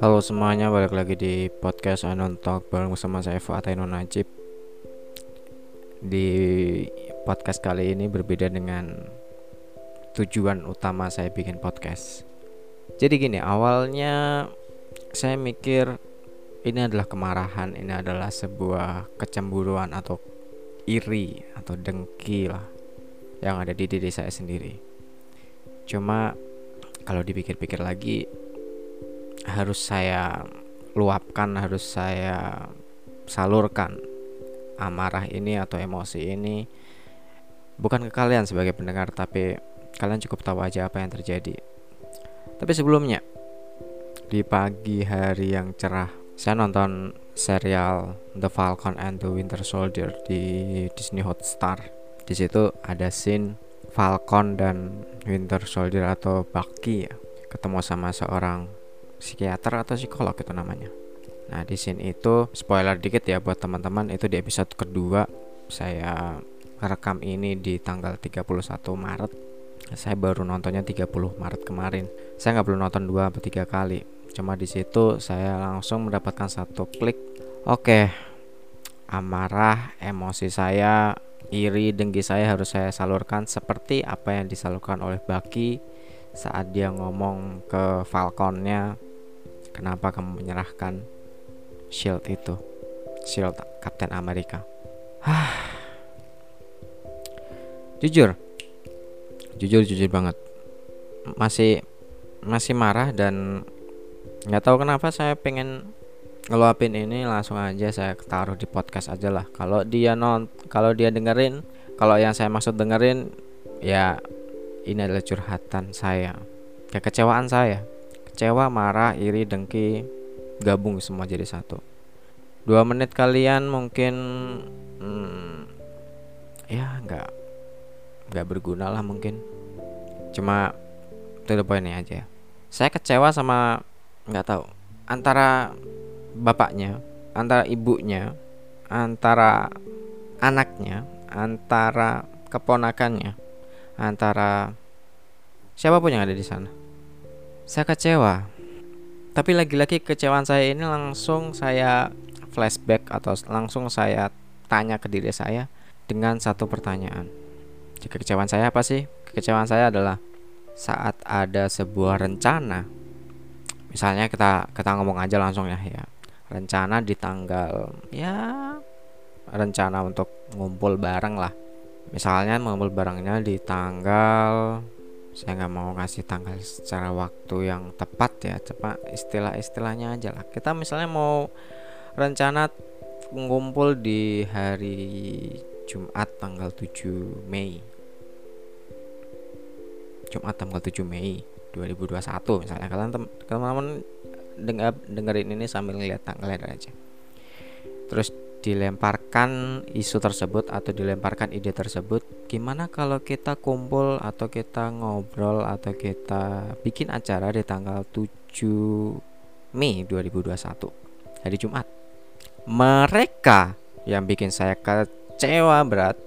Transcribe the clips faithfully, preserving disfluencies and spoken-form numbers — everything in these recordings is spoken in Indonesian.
Halo semuanya, balik lagi di podcast Anon Talk bareng sama saya Fatih Noh Najib. Di podcast kali ini berbeda dengan tujuan utama saya bikin podcast. Jadi gini, awalnya saya mikir ini adalah kemarahan, ini adalah sebuah kecemburuan atau iri atau dengki lah yang ada di diri saya sendiri. Cuma kalau dipikir-pikir lagi, harus saya luapkan, harus saya salurkan amarah ini atau emosi ini, bukan ke kalian sebagai pendengar, tapi kalian cukup tahu aja apa yang terjadi. Tapi sebelumnya, di pagi hari yang cerah, saya nonton serial The Falcon and the Winter Soldier di Disney Hotstar. Di situ ada scene Falcon dan Winter Soldier atau Bucky ya, ketemu sama seorang psikiater atau psikolog itu namanya. Nah, di scene itu, spoiler dikit ya buat teman-teman, itu di episode kedua. Saya rekam ini di tanggal tiga puluh satu Maret. Saya baru nontonnya tiga puluh Maret kemarin. Saya nggak perlu nonton dua atau tiga kali. Cuma di situ saya langsung mendapatkan satu klik. Oke, amarah, emosi saya, iri, dengki saya harus saya salurkan seperti apa yang disalurkan oleh Bucky saat dia ngomong ke Falconnya, kenapa kamu menyerahkan shield itu, shield Kapten Amerika. jujur jujur jujur banget, masih masih marah dan nggak tahu kenapa saya pengen ngeluapin ini. Langsung aja saya taruh di podcast aja lah. Kalau dia non kalau dia dengerin, kalau yang saya maksud dengerin ya, ini adalah curhatan saya, kekecewaan saya, kecewa, marah, iri, dengki, gabung semua jadi satu. Dua menit kalian mungkin hmm, ya nggak nggak berguna lah mungkin. Cuma to the point aja. Saya kecewa sama, nggak tahu, antara bapaknya, antara ibunya, antara anaknya, antara keponakannya, antara siapapun yang ada di sana. Saya kecewa. Tapi lagi-lagi kekecewaan saya ini langsung saya flashback atau langsung saya tanya ke diri saya dengan satu pertanyaan. Kekecewaan saya apa sih? Kekecewaan saya adalah saat ada sebuah rencana. Misalnya kita kita ngomong aja langsung ya, ya. Rencana di tanggal, ya rencana untuk ngumpul bareng lah. Misalnya mengambil barangnya di tanggal, saya nggak mau kasih tanggal secara waktu yang tepat ya, cuma istilah-istilahnya aja lah. Kita misalnya mau rencana ngumpul di hari Jumat tanggal tujuh Mei. Jumat tanggal tujuh Mei dua ribu dua puluh satu misalnya. Kalian teman-teman dengerin ini sambil ngeliat tanggal aja. Terus dilemparkan isu tersebut atau dilemparkan ide tersebut, gimana kalau kita kumpul atau kita ngobrol atau kita bikin acara di tanggal tujuh Mei dua ribu dua puluh satu, hari Jumat. Mereka yang bikin saya kecewa berat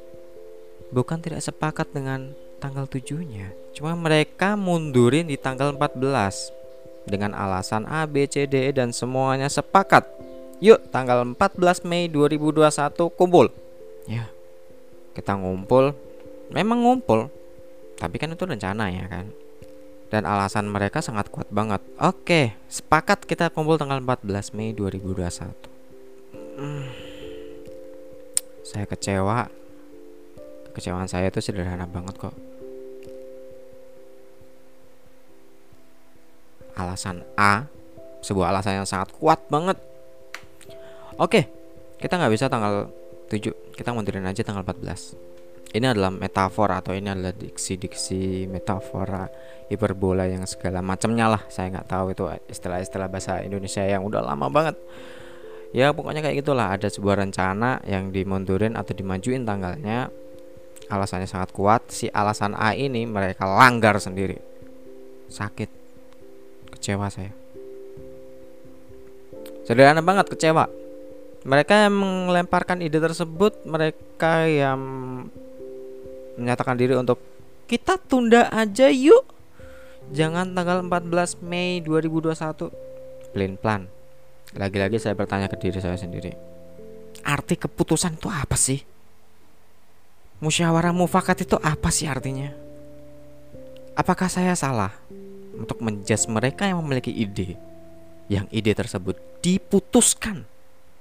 bukan tidak sepakat dengan tanggal tujuhnya, cuma mereka mundurin di tanggal empat belas dengan alasan A, B, C, D, E dan semuanya sepakat. Yuk, tanggal empat belas Mei dua ribu dua puluh satu kumpul. Ya. Kita ngumpul. Memang ngumpul. Tapi kan itu rencana ya kan. Dan alasan mereka sangat kuat banget. Oke, sepakat kita kumpul tanggal empat belas Mei dua ribu dua puluh satu. Hmm. Saya kecewa. Kekecewaan saya itu sederhana banget kok. Alasan A, sebuah alasan yang sangat kuat banget. Oke, kita nggak bisa tanggal tujuh, kita mundurin aja tanggal empat belas. Ini adalah metafor atau ini adalah diksi-diksi metafora, hiperbola yang segala macamnya lah. Saya nggak tahu itu istilah-istilah bahasa Indonesia yang udah lama banget. Ya pokoknya kayak gitulah, ada sebuah rencana yang dimundurin atau dimajuin tanggalnya. Alasannya sangat kuat. Si alasan A ini mereka langgar sendiri. Sakit. Kecewa saya. Sederhana banget, kecewa. Mereka yang melemparkan ide tersebut, mereka yang menyatakan diri untuk kita tunda aja yuk, jangan tanggal empat belas Mei dua ribu dua puluh satu. pelin-pelan. Lagi-lagi saya bertanya ke diri saya sendiri, arti keputusan itu apa sih? Musyawarah mufakat itu apa sih artinya? Apakah saya salah untuk menjudge mereka yang memiliki ide, yang ide tersebut diputuskan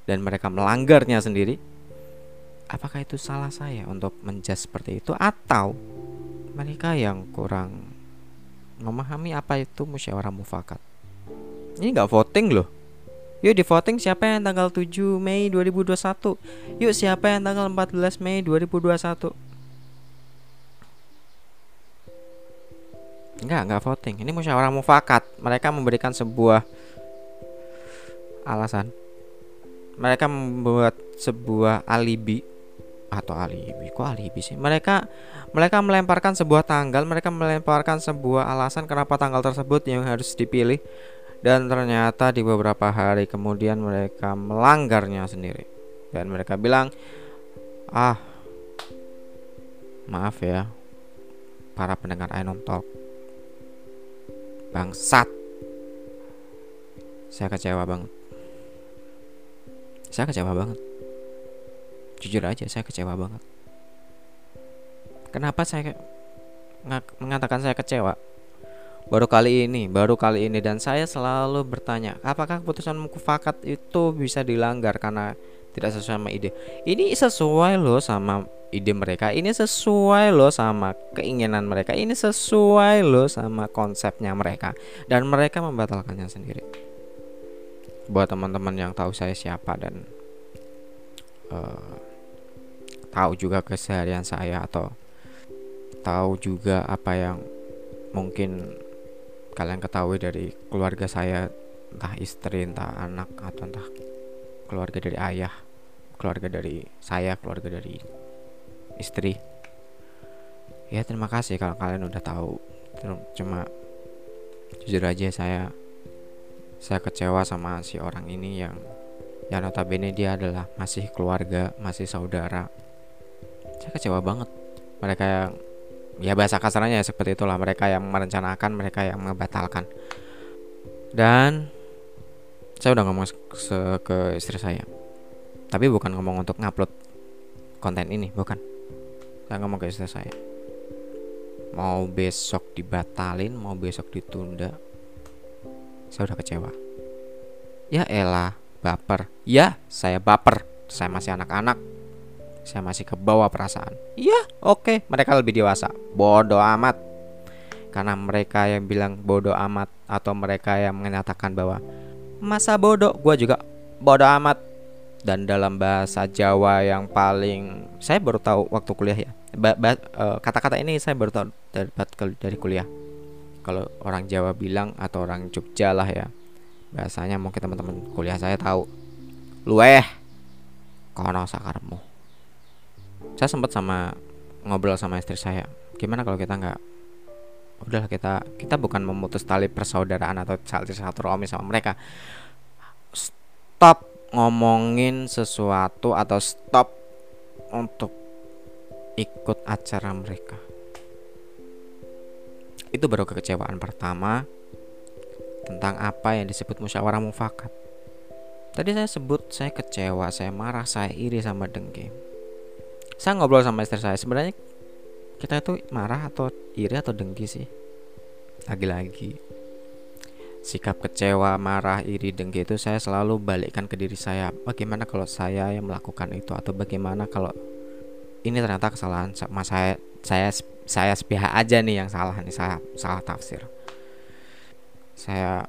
dan mereka melanggarnya sendiri? Apakah itu salah saya untuk menjudge seperti itu, atau mereka yang kurang memahami apa itu musyawarah mufakat? Ini nggak voting loh. Yuk di voting siapa yang tanggal tujuh Mei dua ribu dua puluh satu. Yuk siapa yang tanggal empat belas Mei dua ribu dua puluh satu. Enggak, enggak voting. Ini musyawarah mufakat. Mereka memberikan sebuah alasan. Mereka membuat sebuah alibi. Atau alibi, kok alibi sih? Mereka mereka melemparkan sebuah tanggal, mereka melemparkan sebuah alasan kenapa tanggal tersebut yang harus dipilih. Dan ternyata di beberapa hari kemudian mereka melanggarnya sendiri. Dan mereka bilang, ah, maaf ya para pendengar Anon Talk, bangsat. Saya kecewa banget. Saya kecewa banget. Jujur aja, saya kecewa banget. Kenapa saya ke- mengatakan saya kecewa? Baru kali ini, baru kali ini dan saya selalu bertanya, apakah keputusan mufakat itu bisa dilanggar karena tidak sesuai sama ide? Ini sesuai loh sama ide mereka, ini sesuai loh sama keinginan mereka, ini sesuai loh sama konsepnya mereka, dan mereka membatalkannya sendiri. Buat teman-teman yang tahu saya siapa dan uh, tahu juga keseharian saya, atau tahu juga apa yang mungkin kalian ketahui dari keluarga saya, entah istri, entah anak, atau entah keluarga dari ayah, keluarga dari saya, keluarga dari istri. Ya terima kasih kalau kalian udah tahu. Cuma jujur aja saya saya kecewa sama si orang ini yang yang notabene dia adalah masih keluarga, masih saudara. Saya kecewa banget. Mereka yang, ya bahasa kasarnya ya seperti itulah, mereka yang merencanakan, mereka yang membatalkan. Dan saya udah ngomong se- ke istri saya, tapi bukan ngomong untuk ngupload konten ini, bukan. Saya ngomong ke istri saya, mau besok dibatalin, mau besok ditunda, saya udah kecewa. Ya elah, baper. Ya saya baper, saya masih anak-anak, saya masih kebawa perasaan. Iya, oke, okay. Mereka lebih dewasa. Bodoh amat. Karena mereka yang bilang bodoh amat, atau mereka yang menyatakan bahwa masa bodoh, gua juga bodoh amat. Dan dalam bahasa Jawa yang paling, saya baru tahu waktu kuliah ya, ba- ba- kata-kata ini saya baru tahu dari, dari kuliah. Kalau orang Jawa bilang, atau orang Jogja lah ya bahasanya, mungkin teman-teman kuliah saya tahu, lueh kono sakarmu. Saya sempat sama ngobrol sama istri saya, gimana kalau kita nggak, udahlah kita kita bukan memutus tali persaudaraan atau silaturahmi sama mereka. Stop ngomongin sesuatu atau stop untuk ikut acara mereka. Itu baru kekecewaan pertama tentang apa yang disebut musyawarah mufakat. Tadi saya sebut saya kecewa, saya marah, saya iri sama dengki. Saya ngobrol sama istri saya, sebenarnya kita itu marah atau iri atau dengki sih? Lagi-lagi sikap kecewa, marah, iri, dengki itu saya selalu balikkan ke diri saya. Bagaimana kalau saya yang melakukan itu, atau bagaimana kalau ini ternyata kesalahan sama saya, saya saya sepihak aja nih yang salah nih, saya salah tafsir. Saya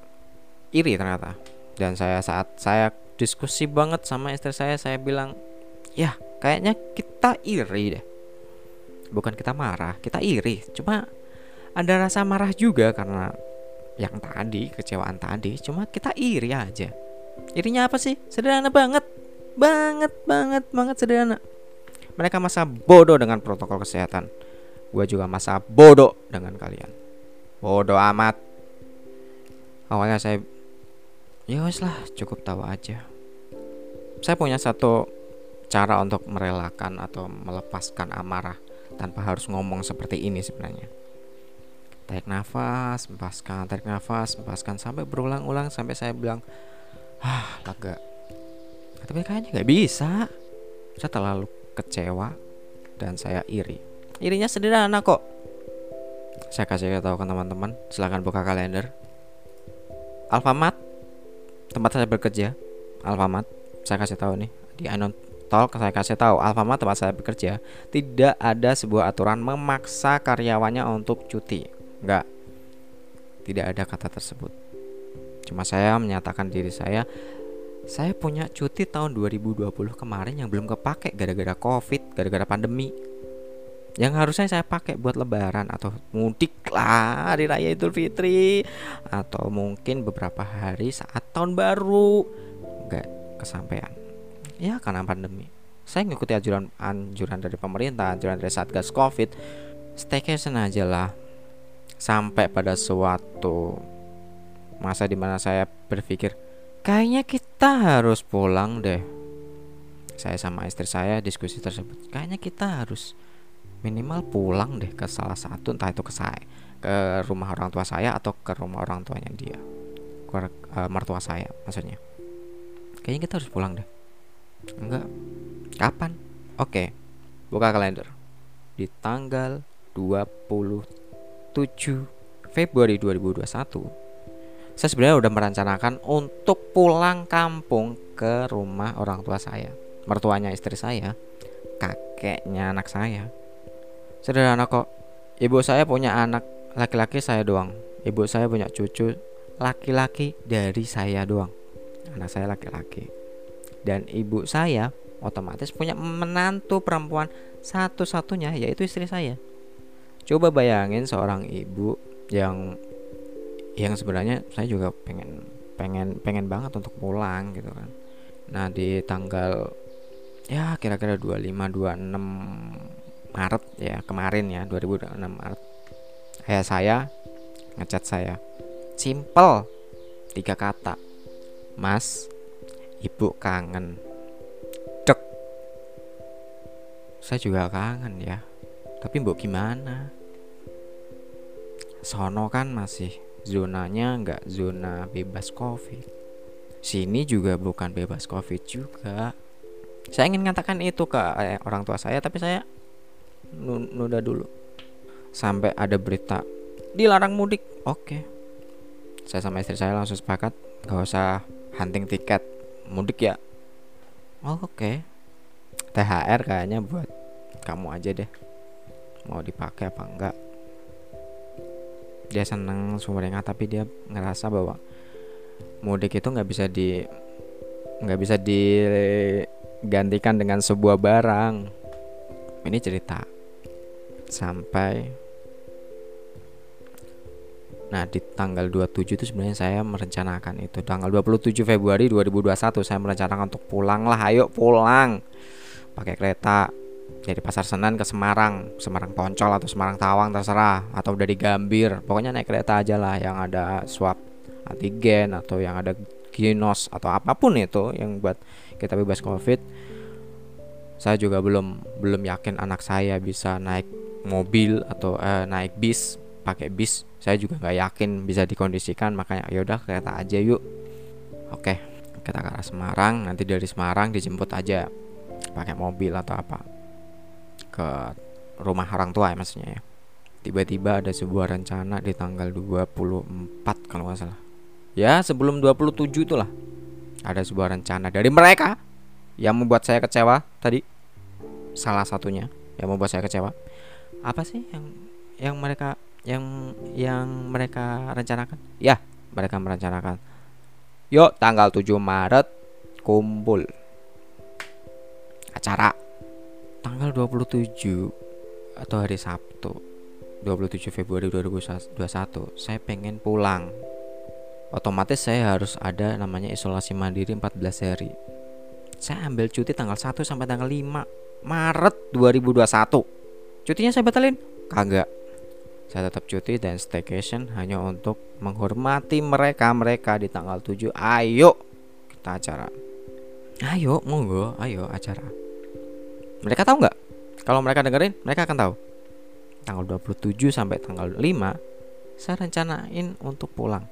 iri ternyata. Dan saya saat saya diskusi banget sama istri saya, saya bilang, "Ya, kayaknya kita iri deh. Bukan kita marah, kita iri. Cuma ada rasa marah juga karena yang tadi, kecewaan tadi. Cuma kita iri aja. Irinya apa sih? Sederhana banget. Banget, banget, banget sederhana. Mereka masa bodoh dengan protokol kesehatan. Gua juga masa bodoh dengan kalian. Bodoh amat." Awalnya saya, ya wes lah, cukup tahu aja. Saya punya satu cara untuk merelakan atau melepaskan amarah tanpa harus ngomong seperti ini sebenarnya. Tarik nafas, empaskan, tarik nafas, empaskan, sampai berulang-ulang sampai saya bilang, ah, lega. Tapi kayaknya nggak bisa. Saya terlalu kecewa dan saya iri. Irinya sederhana kok. Saya kasih tahu ke teman-teman, silahkan buka kalender. Alfamart, tempat saya bekerja, Alfamart. Saya kasih tahu nih di Anon Talk, saya kasih tahu Alfamart tempat saya bekerja tidak ada sebuah aturan memaksa karyawannya untuk cuti. Enggak, tidak ada kata tersebut. Cuma saya menyatakan diri saya, saya punya cuti tahun dua ribu dua puluh kemarin yang belum kepake gara-gara COVID, gara-gara pandemi, yang harusnya saya pakai buat lebaran atau mudik lah, hari raya Idul Fitri, atau mungkin beberapa hari saat tahun baru. Enggak kesampaian, ya karena pandemi. Saya ngikuti anjuran, anjuran dari pemerintah, anjuran dari Satgas COVID. Staycation aja lah. Sampai pada suatu masa dimana saya berpikir, kayaknya kita harus pulang deh. Saya sama istri saya diskusi tersebut, kayaknya kita harus minimal pulang deh ke salah satu, entah itu ke saya, ke rumah orang tua saya, atau ke rumah orang tuanya dia, ke uh, mertua saya maksudnya. Kayaknya kita harus pulang deh. Enggak, kapan? Oke, buka kalender. Di tanggal dua puluh tujuh Februari dua ribu dua puluh satu, saya sebenarnya udah merencanakan untuk pulang kampung ke rumah orang tua saya, mertuanya istri saya, kakeknya anak saya. Sederhana kok. Ibu saya punya anak laki-laki saya doang. Ibu saya punya cucu laki-laki dari saya doang. Anak saya laki-laki. Dan ibu saya otomatis punya menantu perempuan satu-satunya, yaitu istri saya. Coba bayangin seorang ibu yang yang sebenarnya saya juga pengen pengen pengen banget untuk pulang gitu kan. Nah, di tanggal ya kira-kira dua puluh lima dua puluh enam Maret ya, kemarin ya dua puluh enam Maret, ayah saya ngechat saya. Simple, tiga kata. Mas, ibu kangen. Dek. Saya juga kangen ya. Tapi mbok gimana? Sono kan masih zonanya nggak zona bebas COVID, sini juga bukan bebas COVID juga. Saya ingin mengatakan itu ke orang tua saya, tapi saya nunda dulu sampai ada berita dilarang mudik. Oke, saya sama istri saya langsung sepakat, gak usah hunting tiket mudik ya. Oh, oke, T H R kayaknya buat kamu aja deh, mau dipakai apa enggak. Dia seneng sumbernya, tapi dia ngerasa bahwa mudik itu nggak bisa di nggak bisa digantikan dengan sebuah barang. Ini cerita sampai nah di tanggal dua puluh tujuh itu sebenarnya saya merencanakan itu. Tanggal dua puluh tujuh Februari dua ribu dua puluh satu saya merencanakan untuk pulang lah, ayo pulang pakai kereta. Dari Pasar Senen ke Semarang, Semarang Poncol atau Semarang Tawang terserah, atau dari Gambir, pokoknya naik kereta aja lah yang ada swab antigen atau yang ada Ginos atau apapun itu yang buat kita bebas COVID. Saya juga belum belum yakin anak saya bisa naik mobil atau eh, naik bis, pakai bis. Saya juga nggak yakin bisa dikondisikan, makanya yaudah kereta aja yuk. Oke, kita ke arah Semarang, nanti dari Semarang dijemput aja pakai mobil atau apa ke rumah orang tua ya maksudnya ya. Tiba-tiba ada sebuah rencana di tanggal dua puluh empat kalau nggak salah. Ya sebelum dua puluh tujuh itulah ada sebuah rencana dari mereka yang membuat saya kecewa tadi. Salah satunya yang membuat saya kecewa. Apa sih yang yang mereka yang yang mereka rencanakan? Ya, mereka merencanakan, yuk tanggal tujuh Maret kumpul acara. Tanggal dua puluh tujuh atau hari Sabtu dua puluh tujuh Februari dua ribu dua puluh satu saya pengen pulang. Otomatis saya harus ada namanya isolasi mandiri empat belas hari. Saya ambil cuti tanggal satu sampai tanggal lima Maret dua ribu dua puluh satu. Cutinya saya batalin? Kagak. Saya tetap cuti dan staycation hanya untuk menghormati mereka-mereka di tanggal tujuh. Ayo kita acara. Ayo monggo, ayo acara. Mereka tahu nggak? Kalau mereka dengerin, mereka akan tahu. Tanggal dua puluh tujuh sampai tanggal lima saya rencanain untuk pulang.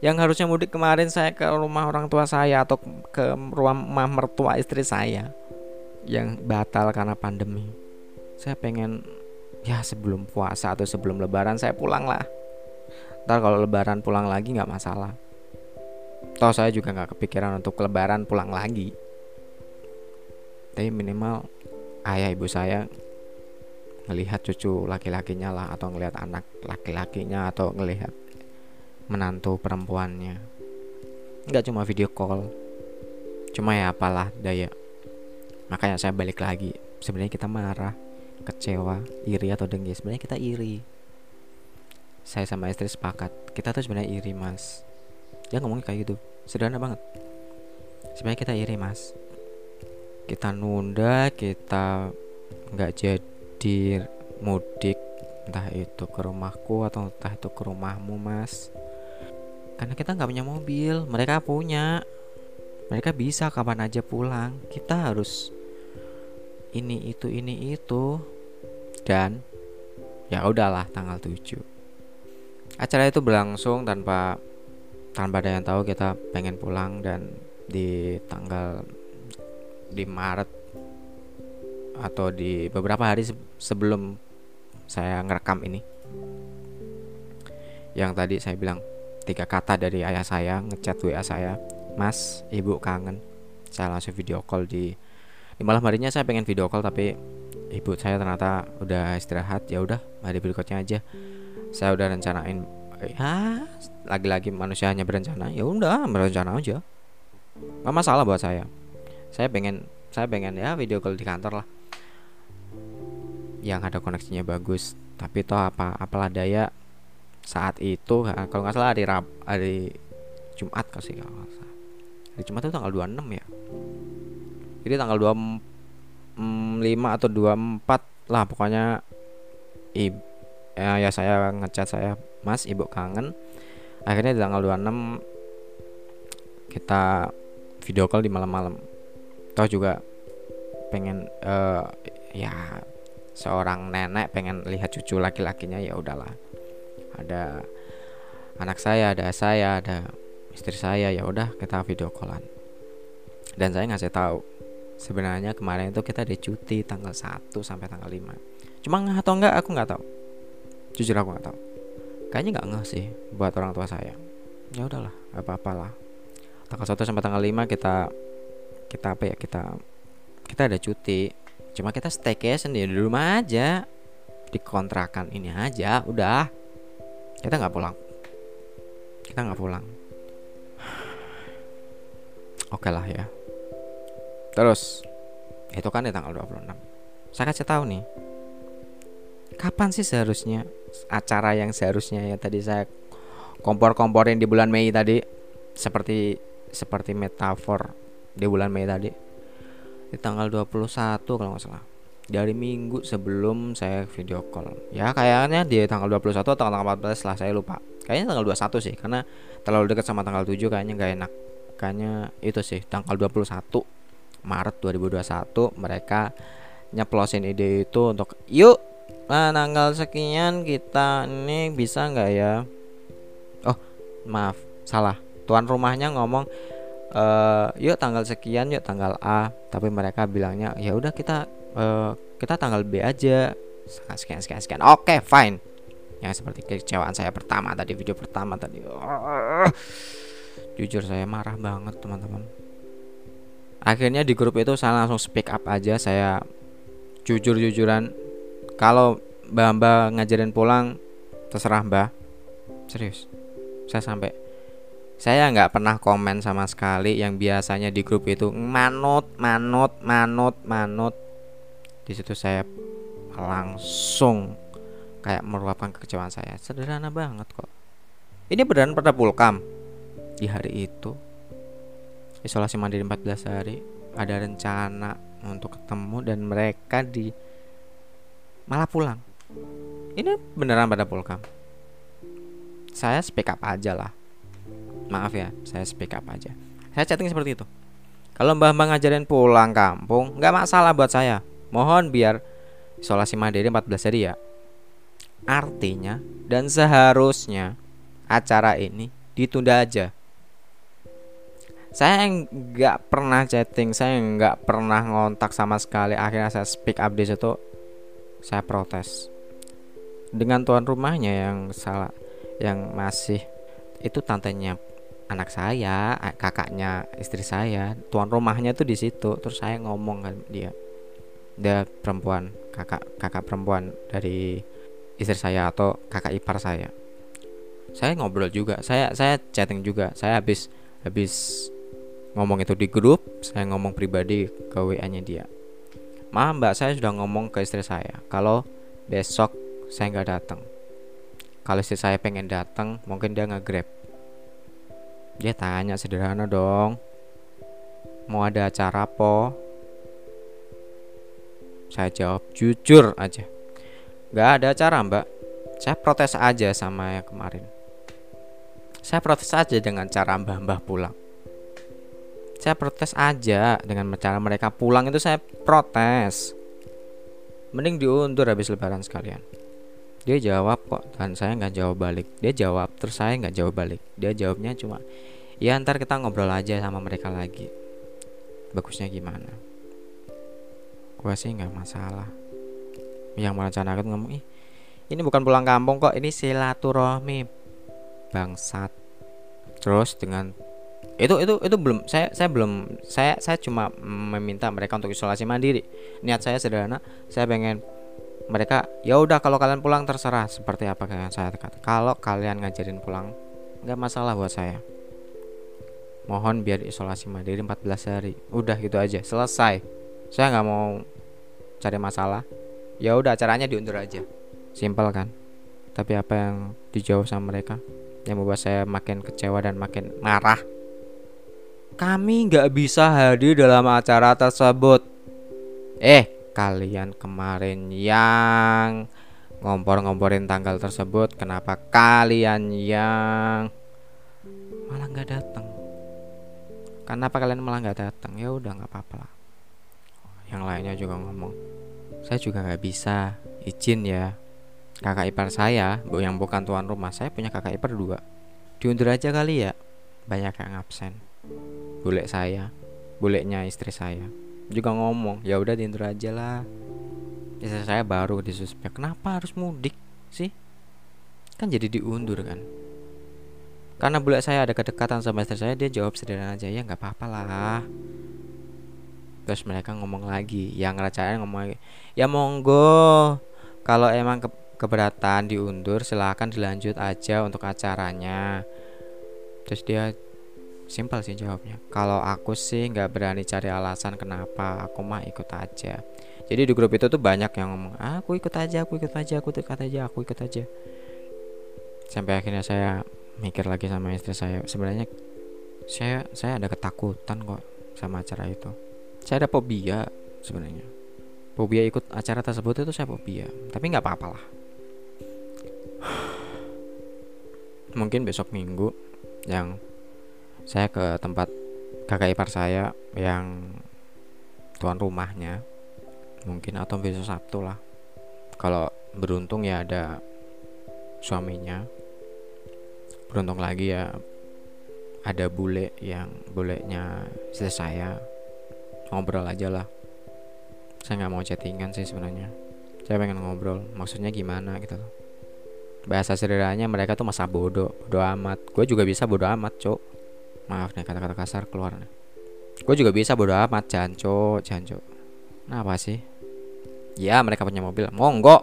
Yang harusnya mudik kemarin saya ke rumah orang tua saya atau ke rumah mertua istri saya yang batal karena pandemi. Saya pengen ya sebelum puasa atau sebelum lebaran saya pulang lah. Ntar kalau lebaran pulang lagi gak masalah. Toh saya juga gak kepikiran untuk lebaran pulang lagi. Tapi minimal ayah ibu saya ngelihat cucu laki-lakinya lah, atau ngelihat anak laki-lakinya, atau ngelihat menantu perempuannya. Enggak cuma video call. Cuma ya apalah daya. Makanya saya balik lagi. Sebenarnya kita marah, kecewa, iri atau dengki. Sebenarnya kita iri. Saya sama istri sepakat, kita tuh sebenarnya iri, Mas. Dia ngomongnya kayak gitu, sederhana banget. Sebenarnya kita iri, Mas. Kita nunda, kita enggak jadi mudik, entah itu ke rumahku atau entah itu ke rumahmu, Mas. Karena kita gak punya mobil. Mereka punya. Mereka bisa kapan aja pulang. Kita harus ini itu ini itu. Dan ya udahlah tanggal tujuh. Acara itu berlangsung tanpa Tanpa ada yang tahu kita pengen pulang. Dan di tanggal Di Maret atau di beberapa hari sebelum saya ngerekam ini, yang tadi saya bilang tiga kata dari ayah saya, ngechat W A saya, Mas, Ibu kangen. Saya langsung video call di di malam harinya. Saya pengen video call tapi ibu saya ternyata udah istirahat. Ya udah, hari berikutnya aja. Saya udah rencanain. Ya, lagi-lagi manusia hanya berencana. Ya udah, berencana aja. Gak masalah buat saya. Saya pengen saya pengen ya video call di kantor lah. Yang ada koneksinya bagus. Tapi toh apa apalah daya. Saat itu kalau nggak salah hari Rab, hari Jumat kalau sih kalau nggak salah. Hari Jumat itu tanggal dua puluh enam ya. Jadi tanggal dua puluh lima atau dua puluh empat lah pokoknya. Ibu, ya, ya saya ngechat saya, Mas, Ibu kangen. Akhirnya di tanggal dua puluh enam kita video call di malam-malam. Toh juga pengen uh, ya seorang nenek pengen lihat cucu laki-lakinya. Ya udahlah. Ada anak saya, ada saya, ada istri saya. Ya udah, kita video callan. Dan saya ngasih tahu sebenarnya kemarin itu kita ada cuti tanggal satu sampai tanggal lima. Cuma ngeh atau enggak aku enggak tahu. Jujur aku enggak tahu. Kayaknya enggak ngeh sih buat orang tua saya. Ya udahlah, enggak apa-apalah. Tanggal satu sampai tanggal lima kita kita apa ya? Kita kita ada cuti. Cuma kita staycation di rumah aja. Di kontrakan ini aja, udah. Kita gak pulang. Kita gak pulang. Oke okay lah ya. Terus itu kan di tanggal dua puluh enam. Saya kasih tahu nih, kapan sih seharusnya acara yang seharusnya ya tadi saya kompor-komporin di bulan Mei tadi. Seperti Seperti metafor di bulan Mei tadi. Di tanggal dua puluh satu kalau gak salah, dari minggu sebelum saya video call. Ya kayaknya di tanggal dua puluh satu atau tanggal empat belas lah, saya lupa. Kayaknya tanggal dua puluh satu sih, karena terlalu dekat sama tanggal tujuh kayaknya gak enak. Kayaknya itu sih tanggal dua puluh satu Maret dua ribu dua puluh satu mereka nyeplosin ide itu untuk, yuk nah, tanggal sekian kita ini bisa gak ya. Oh maaf, salah. Tuan rumahnya ngomong, Uh, yuk tanggal sekian, yuk tanggal A. Tapi mereka bilangnya ya udah kita uh, kita tanggal B aja, sekian sekian sekian. Oke okay, fine. Yang seperti kecewaan saya pertama tadi, video pertama tadi. Uh, jujur saya marah banget teman-teman. Akhirnya di grup itu saya langsung speak up aja. Saya jujur-jujuran, kalau mbak-mbak ngajarin pulang terserah mbak. Serius, saya sampai saya nggak pernah komen sama sekali. Yang biasanya di grup itu manut, manut, manut, manut. Di situ saya langsung kayak meluapkan kekecewaan saya. Sederhana banget kok. Ini beneran pada pulkam di hari itu. Isolasi mandiri empat belas hari. Ada rencana untuk ketemu dan mereka di malah pulang. Ini beneran pada pulkam. Saya speak up aja lah. Maaf ya, saya speak up aja. Saya chatting seperti itu. Kalau mbah-mbah ngajarin pulang kampung, nggak masalah buat saya. Mohon biar isolasi mandiri empat belas hari ya. Artinya Dan seharusnya acara ini ditunda aja. Saya nggak pernah chatting, saya nggak pernah ngontak sama sekali. Akhirnya saya speak up di situ, saya protes dengan tuan rumahnya yang salah, yang masih itu tantenya anak saya, kakaknya istri saya, tuan rumahnya tuh di situ. Terus saya ngomong kan, dia, dia perempuan, kakak kakak perempuan dari istri saya atau kakak ipar saya. Saya ngobrol juga, saya saya chatting juga. Saya habis habis ngomong itu di grup, saya ngomong pribadi ke W A-nya dia. "Ma, Mbak, saya sudah ngomong ke istri saya kalau besok saya nggak datang. Kalau istri saya pengen datang, mungkin dia nge-grab." Dia tanya sederhana dong, "Mau ada acara po?" Saya jawab jujur aja, "Gak ada acara, Mbak." Saya protes aja sama yang kemarin. Saya protes aja dengan cara mbah-mbah pulang. Saya protes aja dengan cara mereka pulang itu, saya protes. Mending diundur habis lebaran sekalian. Dia jawab kok, dan saya gak jawab balik. Dia jawab, terus saya gak jawab balik. Dia jawabnya cuma, "Ya ntar kita ngobrol aja sama mereka lagi. Bagusnya gimana?" Gue sih gak masalah. Yang merencanakan ngomong, "Ih, ini bukan pulang kampung kok, ini silaturahmi." Bangsat. Terus dengan itu itu itu belum saya saya belum saya saya cuma meminta mereka untuk isolasi mandiri. Niat saya sederhana, saya pengen mereka, "Ya udah kalau kalian pulang terserah seperti apa yang saya katakan. Kalau kalian ngajarin pulang, nggak masalah buat saya. Mohon biar isolasi mandiri empat belas hari. Udah gitu aja, selesai. Saya nggak mau cari masalah. Ya udah acaranya diundur aja." Simpel kan? Tapi apa yang dijauh sama mereka yang membuat saya makin kecewa dan makin marah. Kami gak bisa hadir dalam acara tersebut. Eh, kalian kemarin yang ngompor-ngomporin tanggal tersebut, kenapa kalian yang malah gak datang? Kenapa kalian malah gak datang? Ya udah gak apa-apa lah. Yang lainnya juga ngomong, "Saya juga gak bisa, izin ya. Kakak ipar saya yang bukan tuan rumah, saya punya kakak ipar dua. Diundur aja kali ya, banyak yang absen." Bule saya, bulenya istri saya juga ngomong, "Ya udah diundur aja lah." Istri saya baru disuspek, "Kenapa harus mudik sih? Kan jadi diundur kan." Karena bule saya ada kedekatan sama istri saya, dia jawab sederhana aja, "Ya nggak apa-apa lah." Terus mereka ngomong lagi, yang ngeracain ngomong lagi, "Ya monggo, kalau emang ke keberatan diundur, silahkan dilanjut aja untuk acaranya." Terus dia simpel sih jawabnya, "Kalau aku sih nggak berani cari alasan kenapa, aku mah ikut aja." Jadi di grup itu tuh banyak yang ngomong, "Ah, aku ikut aja, aku ikut aja, aku ikut aja, aku ikut aja." Sampai akhirnya saya mikir lagi sama istri saya, sebenarnya saya saya ada ketakutan kok sama acara itu. Saya ada fobia sebenarnya. Fobia ikut acara tersebut itu saya fobia, tapi nggak apa-apa lah. Mungkin besok minggu yang saya ke tempat kakak ipar saya yang tuan rumahnya, mungkin atau besok Sabtu lah, kalau beruntung ya ada suaminya, beruntung lagi ya ada bule yang bulenya istri saya. Ngobrol aja lah. Saya nggak mau chattingan sih sebenarnya. Saya pengen ngobrol, maksudnya gimana gitu loh. Bahasa sederhananya mereka tuh masa bodoh, bodoh amat. Gue juga bisa bodoh amat, cok. Maaf nih kata-kata kasar keluar nih. Gue juga bisa bodoh amat, janco, janco. Kenapa sih? Ya mereka punya mobil, monggo.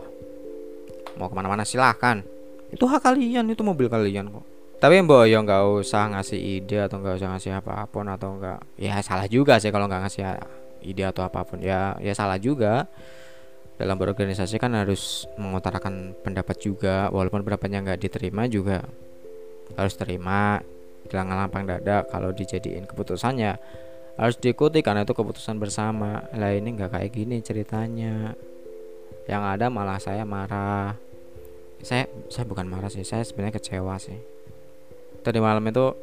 Mau kemana-mana silahkan. Itu hak kalian, itu mobil kalian kok. Tapi mbak ya nggak usah ngasih ide atau nggak usah ngasih apa-apun atau nggak. Ya salah juga sih kalau nggak ngasih ide atau apapun. Ya ya salah juga. Dalam berorganisasi kan harus mengutarakan pendapat juga, walaupun pendapatnya nggak diterima juga harus terima. Jangan lapang dada kalau dijadiin keputusannya harus diikuti karena itu keputusan bersama. Lah ini nggak kayak gini ceritanya. Yang ada malah saya marah. Saya saya bukan marah sih, saya sebenarnya kecewa sih. Tadi malam itu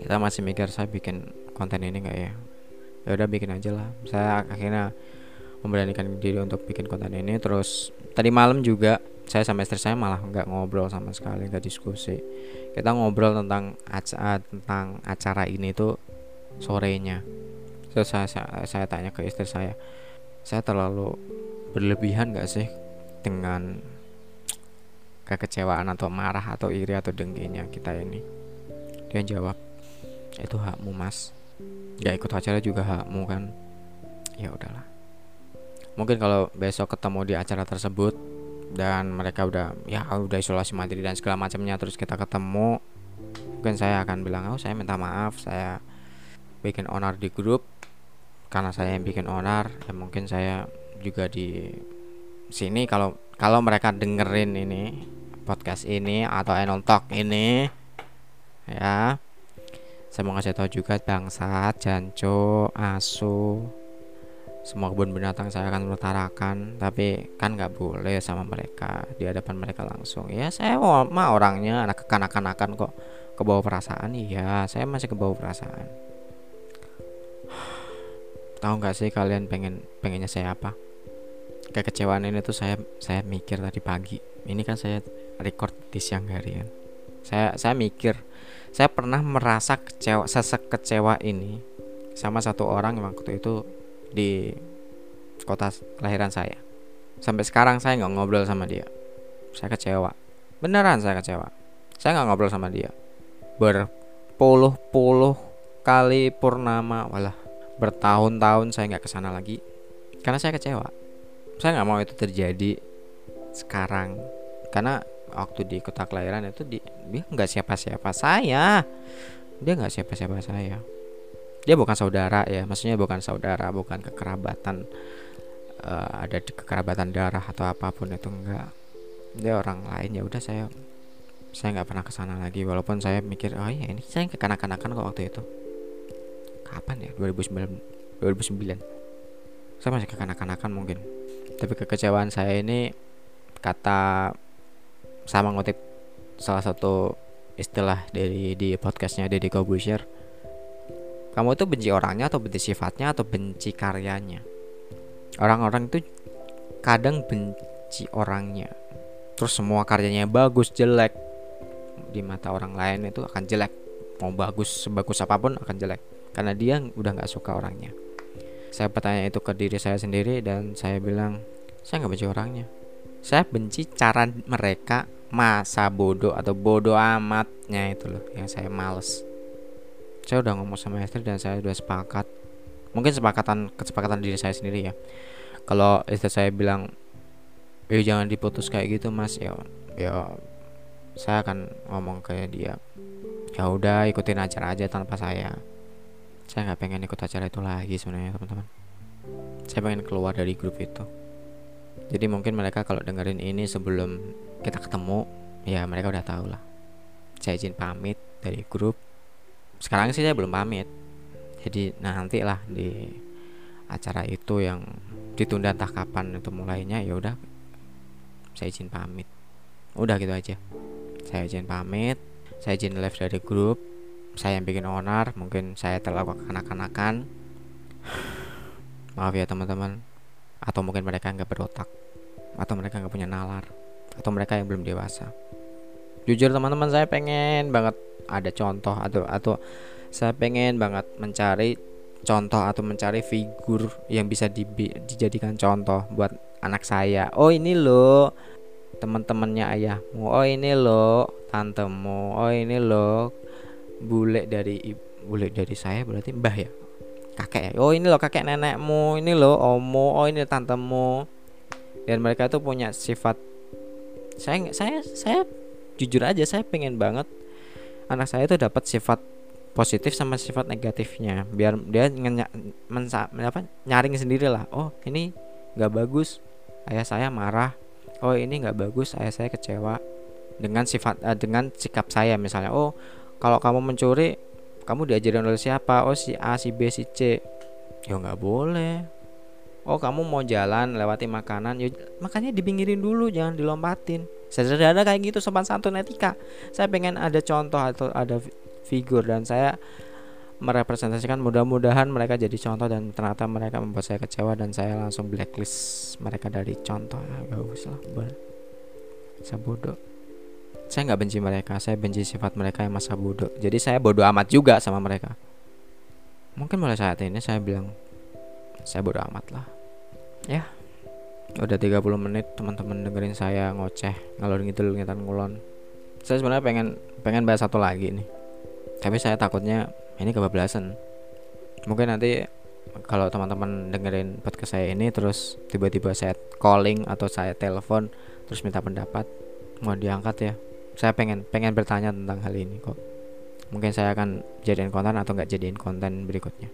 kita masih mikir, saya bikin konten ini nggak ya? Ya udah bikin aja lah. Saya akhirnya memberanikan diri untuk bikin konten ini. Terus tadi malam juga saya sama istri saya malah nggak ngobrol sama sekali, nggak diskusi. Kita ngobrol tentang acara tentang acara ini tuh sorenya. Terus saya, saya, saya tanya ke istri saya, saya terlalu berlebihan nggak sih dengan kekecewaan atau marah atau iri atau dengkinya kita ini? Dia jawab, itu hakmu mas, nggak ikut acara juga hakmu kan. Ya udahlah. Mungkin kalau besok ketemu di acara tersebut dan mereka udah ya udah isolasi mandiri dan segala macamnya, terus kita ketemu, mungkin saya akan bilang, oh saya minta maaf, saya bikin onar di grup, karena saya yang bikin onar, ya mungkin saya juga di sini kalau kalau mereka dengerin ini podcast ini atau Anon Talk ini, ya saya mau ngasih tahu juga, bangsat, jancu, asu, semua kebun binatang saya akan utarakan, tapi kan nggak boleh sama mereka, di hadapan mereka langsung. Ya saya mah orangnya anak kekanak-kanakan kok, ke bawah perasaan. Iya, saya masih ke bawah perasaan. Tahu nggak sih kalian pengen pengennya saya apa? Kekecewaan ini tuh saya saya mikir tadi pagi. Ini kan saya record di siang hari kan. Saya saya mikir, saya pernah merasa kecewa, sekecewa ini sama satu orang yang waktu itu di kota kelahiran saya. Sampai sekarang saya nggak ngobrol sama dia. Saya kecewa, beneran saya kecewa. Saya nggak ngobrol sama dia berpuluh-puluh kali purnama, walah bertahun-tahun saya nggak kesana lagi karena saya kecewa. Saya nggak mau itu terjadi sekarang karena waktu di kota kelahiran itu di, dia nggak siapa-siapa saya. Dia nggak siapa-siapa saya. Dia bukan saudara ya, maksudnya bukan saudara, bukan kekerabatan, uh, ada di kekerabatan darah atau apapun itu enggak. Dia orang lain. Ya udah saya saya nggak pernah kesana lagi, walaupun saya mikir, oh ya ini saya kekanak-kanakan kok waktu itu. Kapan ya? dua ribu sembilan. Saya masih kekanak-kanakan mungkin. Tapi kekecewaan saya ini, kata saya mengutip salah satu istilah dari di podcastnya Deddy Corbuzier, kamu itu benci orangnya atau benci sifatnya atau benci karyanya? Orang-orang itu kadang benci orangnya, terus semua karyanya bagus jelek di mata orang lain itu akan jelek, mau bagus sebagus apapun akan jelek karena dia udah nggak suka orangnya. Saya bertanya itu ke diri saya sendiri dan saya bilang, saya nggak benci orangnya, saya benci cara mereka masa bodoh atau bodoh amatnya itu loh yang saya males. Saya udah ngomong sama istri dan saya udah sepakat, mungkin sepakatan kesepakatan diri saya sendiri ya, kalau istri saya bilang eh jangan diputus kayak gitu mas, ya ya saya akan ngomong kayak dia, ya udah ikutin acara aja tanpa saya. Saya nggak pengen ikut acara itu lagi sebenarnya teman-teman. Saya pengen keluar dari grup itu. Jadi mungkin mereka kalau dengerin ini sebelum kita ketemu, ya mereka udah tahu lah. Saya izin pamit dari grup. Sekarang sih saya belum pamit. Jadi nanti lah di acara itu yang ditunda entah kapan itu mulainya, ya udah saya izin pamit. Udah gitu aja. Saya izin pamit, saya izin live dari grup. Saya yang bikin onar, mungkin saya terlalu kekanak-kanakan. Maaf ya teman-teman. Atau mungkin mereka enggak berotak, atau mereka enggak punya nalar, atau mereka yang belum dewasa. Jujur teman-teman, saya pengen banget ada contoh atau atau saya pengen banget mencari contoh atau mencari figur yang bisa di, dijadikan contoh buat anak saya. Oh ini loh teman-temannya ayahmu, oh ini loh tantemu, oh ini loh bule dari bule dari saya berarti mbah ya, kakek ya, oh ini loh kakek nenekmu, ini loh omo, oh ini tantemu. Dan mereka tuh punya sifat. Saya saya saya jujur aja, saya pengen banget anak saya itu dapat sifat positif sama sifat negatifnya, biar dia nge- mensa- apa, nyaring sendiri lah. Oh ini nggak bagus, ayah saya marah. Oh ini nggak bagus, ayah saya kecewa dengan sifat uh, dengan sikap saya misalnya. Oh kalau kamu mencuri, kamu diajarin oleh siapa? Oh si A, si B, si C. Ya nggak boleh. Oh kamu mau jalan lewati makanan, ya makanya dipinggirin dulu, jangan dilompatin. Sederhana kayak gitu, sopan santun, etika. Saya pengen ada contoh atau ada figur dan saya merepresentasikan, mudah-mudahan mereka jadi contoh dan ternyata mereka membuat saya kecewa dan saya langsung blacklist mereka dari contoh. Gak usah lah, masa bodoh. Saya nggak benci mereka, saya benci sifat mereka yang masa bodoh. Jadi saya bodoh amat juga sama mereka. Mungkin mulai saat ini saya bilang saya bodoh amat lah. Ya, udah tiga puluh menit teman-teman dengerin saya ngoceh, ngalor ngidul, ngetan ngulon. Saya sebenarnya pengen pengen bahas satu lagi nih, tapi saya takutnya ini kebablasan. Mungkin nanti kalau teman-teman dengerin podcast saya ini terus tiba-tiba saya calling atau saya telepon terus minta pendapat, mau diangkat ya. Saya pengen pengen bertanya tentang hal ini kok. Mungkin saya akan jadiin konten atau nggak jadiin konten berikutnya.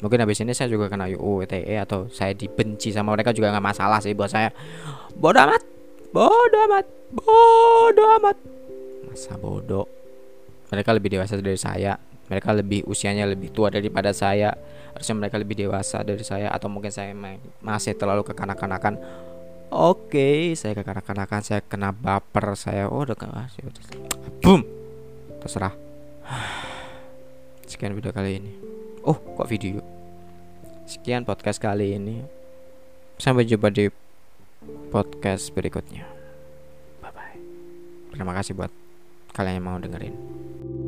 Mungkin habis ini saya juga kena U U I T E atau saya dibenci sama mereka juga nggak masalah sih buat saya. Bodoh amat, bodoh amat, bodoh amat. Masa bodoh. Mereka lebih dewasa dari saya. Mereka lebih usianya lebih tua daripada saya. Harusnya mereka lebih dewasa dari saya. Atau mungkin saya masih terlalu kekanak-kanakan. Oke, saya kekanak-kanakan. Saya kena baper. Saya oh udah kena boom. Terserah. Sekian video kali ini. Oh kok video. Sekian podcast kali ini. Sampai jumpa di podcast berikutnya. Bye bye. Terima kasih buat kalian yang mau dengerin.